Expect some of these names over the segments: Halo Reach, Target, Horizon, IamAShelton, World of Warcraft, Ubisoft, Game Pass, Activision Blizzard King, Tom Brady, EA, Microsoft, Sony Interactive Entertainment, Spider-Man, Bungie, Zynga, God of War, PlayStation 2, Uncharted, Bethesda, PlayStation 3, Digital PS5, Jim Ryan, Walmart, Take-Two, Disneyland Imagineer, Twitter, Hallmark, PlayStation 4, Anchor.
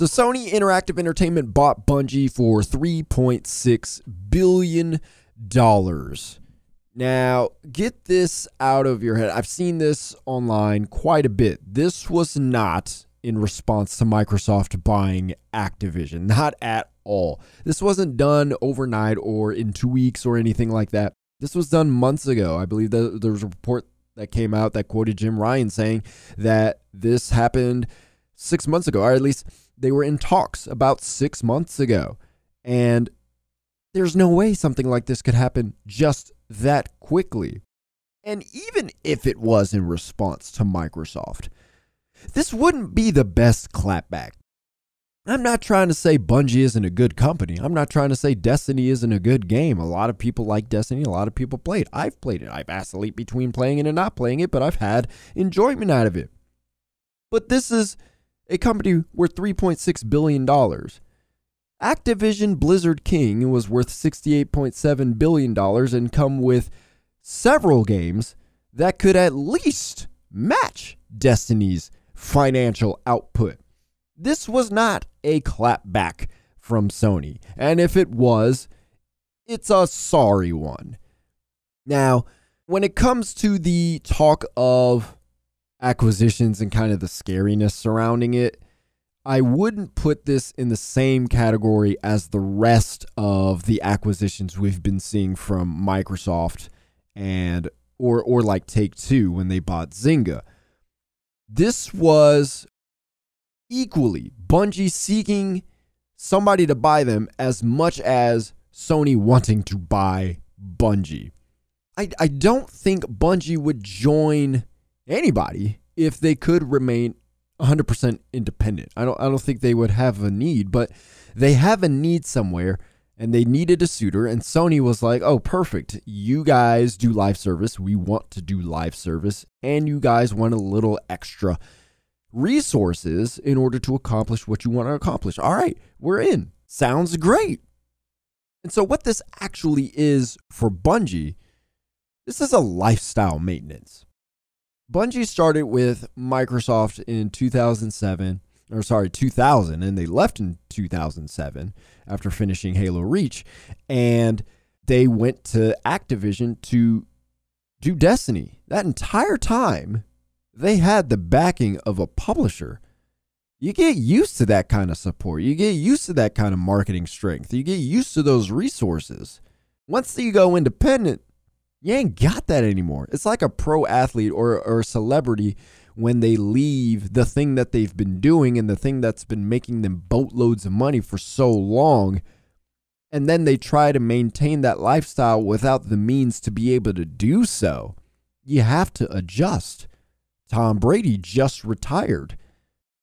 So Sony Interactive Entertainment bought Bungie for $3.6 billion. Now, get this out of your head. I've seen this online quite a bit. This was not in response to Microsoft buying Activision, not at all. This wasn't done overnight or in 2 weeks or anything like that. This was done months ago. I believe that there was a report that came out that quoted Jim Ryan saying that this happened 6 months ago, or at least they were in talks about 6 months ago. And there's no way something like this could happen just that quickly. And even if it was in response to Microsoft, this wouldn't be the best clapback. I'm not trying to say Bungie isn't a good company. I'm not trying to say Destiny isn't a good game. A lot of people like Destiny. A lot of people play it. I've played it. I've vacillated between playing it and not playing it, but I've had enjoyment out of it. But this is a company worth $3.6 billion. Activision Blizzard King was worth $68.7 billion and come with several games that could at least match Destiny's financial output. This was not a clapback from Sony, and if it was, it's a sorry one. Now, when it comes to the talk of acquisitions and kind of the scariness surrounding it, I wouldn't put this in the same category as the rest of the acquisitions we've been seeing from Microsoft and or like Take-Two when they bought Zynga. This was equally Bungie seeking somebody to buy them as much as Sony wanting to buy Bungie. I don't think Bungie would join anybody if they could remain 100% independent. I don't think they would have a need, but they have a need somewhere, and they needed a suitor, and Sony was like, oh, perfect. You guys do live service. We want to do live service, and you guys want a little extra resources in order to accomplish what you want to accomplish. All right, we're in. Sounds great. And so what this actually is for Bungie, this is a lifestyle maintenance. Bungie started with Microsoft in 2000, and they left in 2007 after finishing Halo Reach, and they went to Activision to do Destiny. That entire time, they had the backing of a publisher. You get used to that kind of support. You get used to that kind of marketing strength. You get used to those resources. Once you go independent, you ain't got that anymore. It's like a pro athlete or a celebrity when they leave the thing that they've been doing and the thing that's been making them boatloads of money for so long, and then they try to maintain that lifestyle without the means to be able to do so. You have to adjust. Tom Brady just retired.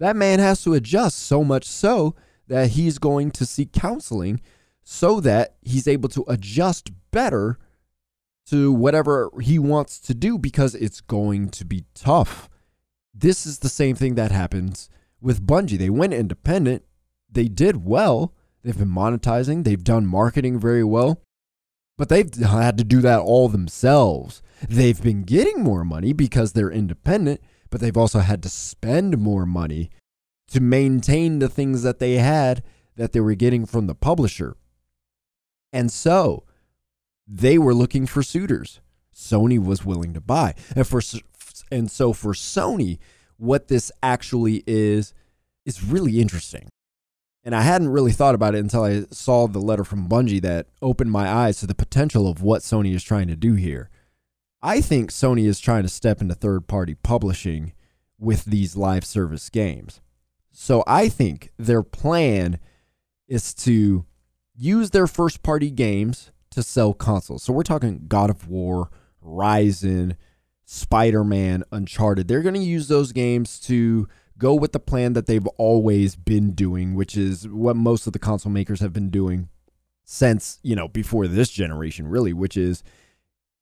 That man has to adjust, so much so that he's going to seek counseling so that he's able to adjust better to whatever he wants to do, because it's going to be tough. This is the same thing that happens with Bungie. They went independent. They did well. They've been monetizing. They've done marketing very well. But they've had to do that all themselves. They've been getting more money because they're independent, but they've also had to spend more money to maintain the things that they had that they were getting from the publisher. And so they were looking for suitors. Sony was willing to buy. And so for Sony, what this actually is really interesting. And I hadn't really thought about it until I saw the letter from Bungie that opened my eyes to the potential of what Sony is trying to do here. I think Sony is trying to step into third-party publishing with these live service games. So I think their plan is to use their first-party games to sell consoles. So we're talking God of War, Horizon, Spider-Man, Uncharted. They're going to use those games to go with the plan that they've always been doing, which is what most of the console makers have been doing since, before this generation, really, which is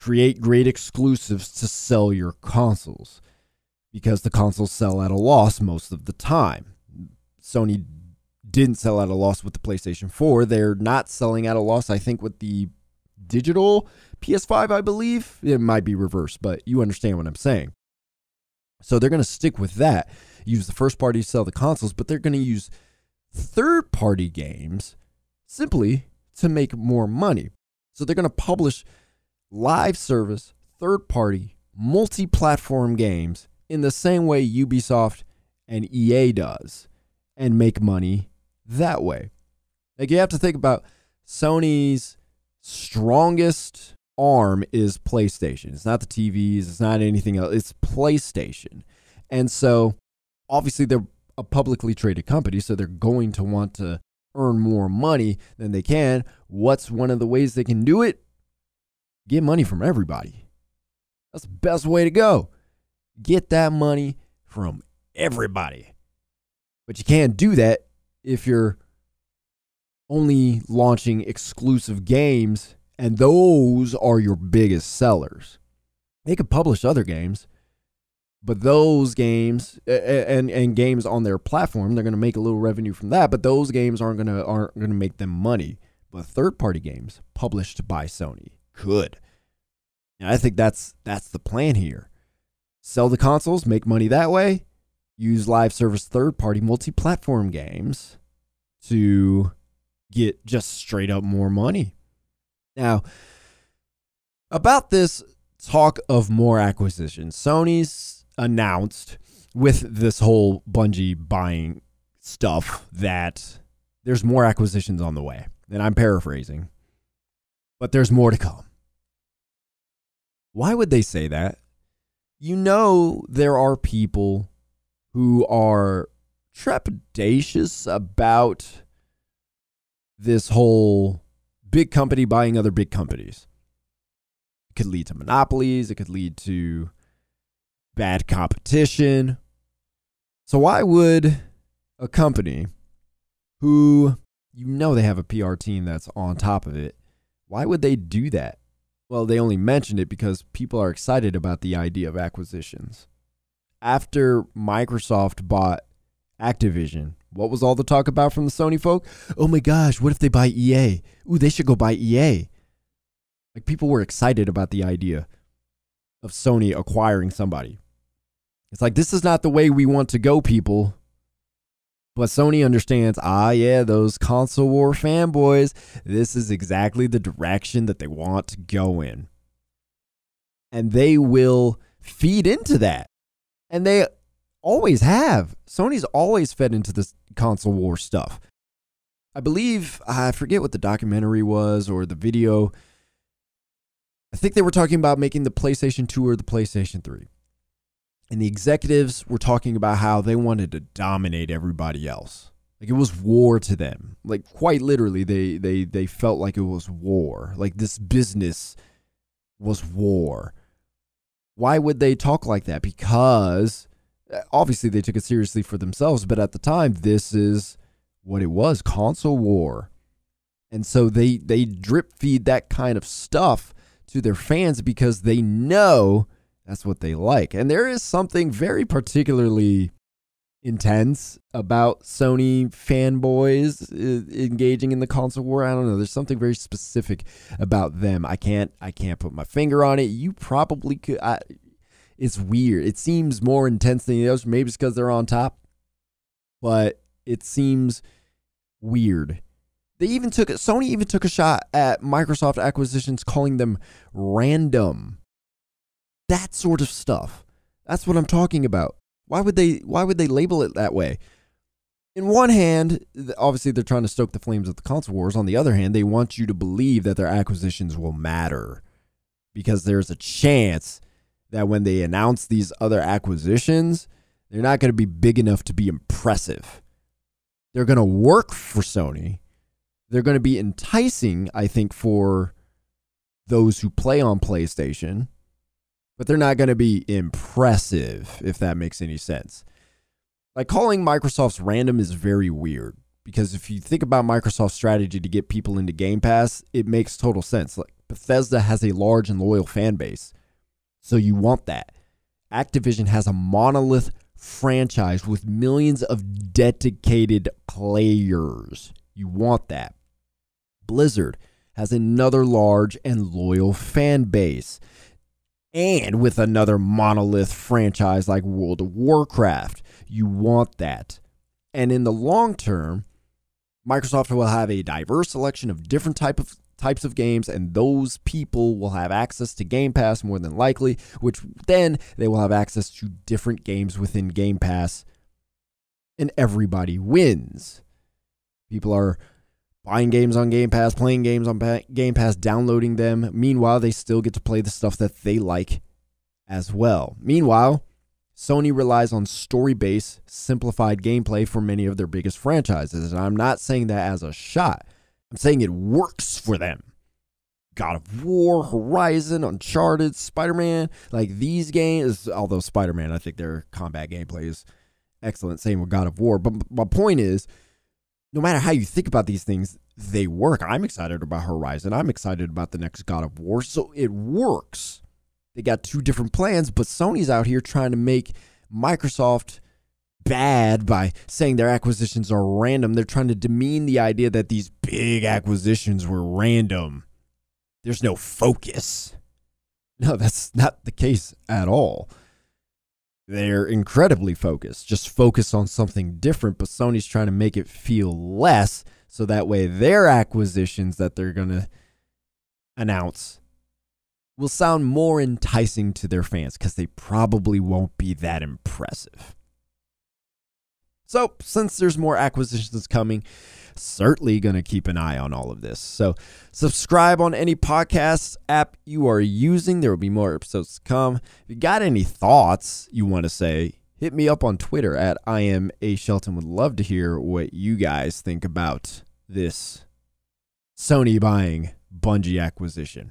create great exclusives to sell your consoles, because the consoles sell at a loss most of the time. Sony didn't sell at a loss with the PlayStation 4. They're not selling at a loss, I think, with the digital PS5, I believe. It might be reversed, but you understand what I'm saying. So they're going to stick with that, use the first party to sell the consoles, but they're going to use third-party games simply to make more money. So they're going to publish live service, third-party, multi-platform games in the same way Ubisoft and EA does and make money that way. Like, you have to think about Sony's strongest arm is PlayStation. It's not the TVs. It's not anything else. It's PlayStation. And so obviously they're a publicly traded company, so they're going to want to earn more money than they can. What's one of the ways they can do it? Get money from everybody. That's the best way to go. Get that money from everybody. But you can't do that if you're only launching exclusive games, and those are your biggest sellers. They could publish other games, but those games and games on their platform, they're going to make a little revenue from that, but those games aren't going to make them money. But third-party games published by Sony could. And I think that's the plan here. Sell the consoles, make money that way, use live service third-party multi-platform games to get just straight up more money. Now, about this talk of more acquisitions, Sony's announced with this whole Bungie buying stuff that there's more acquisitions on the way. And I'm paraphrasing, but there's more to come. Why would they say that? You know, there are people who are trepidatious about this whole big company buying other big companies. It could lead to monopolies. It could lead to bad competition. So why would a company who, you know, they have a PR team that's on top of it, why would they do that? Well, they only mentioned it because people are excited about the idea of acquisitions. After Microsoft bought Activision, what was all the talk about from the Sony folk? Oh my gosh, what if they buy EA? Ooh, they should go buy EA. Like, people were excited about the idea of Sony acquiring somebody. It's like, this is not the way we want to go, people. But Sony understands, those console war fanboys, this is exactly the direction that they want to go in. And they will feed into that. And they always have. Sony's always fed into this console war stuff. I believe, I forget what the documentary was or the video. I think they were talking about making the PlayStation 2 or the PlayStation 3. And the executives were talking about how they wanted to dominate everybody else. Like, it was war to them. Like, quite literally, they felt like it was war. Like, this business was war. Why would they talk like that? Because obviously, they took it seriously for themselves, but at the time, this is what it was, console war. And so they drip feed that kind of stuff to their fans because they know that's what they like. And there is something very particularly intense about Sony fanboys engaging in the console war. I don't know. There's something very specific about them. I can't put my finger on it. You probably could. It's weird. It seems more intense than the others. Maybe it's because they're on top, but it seems weird. Sony even took a shot at Microsoft acquisitions, calling them random. That sort of stuff. That's what I'm talking about. Why would they label it that way? In one hand, obviously they're trying to stoke the flames of the console wars. On the other hand, they want you to believe that their acquisitions will matter because there's a chance that when they announce these other acquisitions, they're not going to be big enough to be impressive. They're going to work for Sony. They're going to be enticing, I think, for those who play on PlayStation, but they're not going to be impressive, if that makes any sense. Like, calling Microsoft's random is very weird, because if you think about Microsoft's strategy to get people into Game Pass, it makes total sense. Like, Bethesda has a large and loyal fan base, so you want that. Activision has a monolith franchise with millions of dedicated players. You want that. Blizzard has another large and loyal fan base, and with another monolith franchise like World of Warcraft. You want that. And in the long term, Microsoft will have a diverse selection of different types of games, and those people will have access to Game Pass more than likely, which then they will have access to different games within Game Pass, and everybody wins. People are buying games on Game Pass, playing games on Game Pass, downloading them. Meanwhile, they still get to play the stuff that they like as well. Meanwhile, Sony relies on story-based, simplified gameplay for many of their biggest franchises, and I'm not saying that as a shot. I'm saying it works for them. God of War, Horizon, Uncharted, Spider-Man, like these games, although Spider-Man, I think their combat gameplay is excellent, same with God of War. But my point is, no matter how you think about these things, they work. I'm excited about Horizon. I'm excited about the next God of War. So it works. They got two different plans, but Sony's out here trying to make Microsoft bad by saying their acquisitions are random. They're trying to demean the idea that these big acquisitions were random. There's no focus. No, that's not the case at all. They're incredibly focused. Just focus on something different, but Sony's trying to make it feel less so that way their acquisitions that they're going to announce will sound more enticing to their fans, because they probably won't be that impressive. So, since there's more acquisitions coming, certainly going to keep an eye on all of this. So, subscribe on any podcast app you are using. There will be more episodes to come. If you got any thoughts you want to say, hit me up on Twitter at IamAShelton. Would love to hear what you guys think about this Sony buying Bungie acquisition.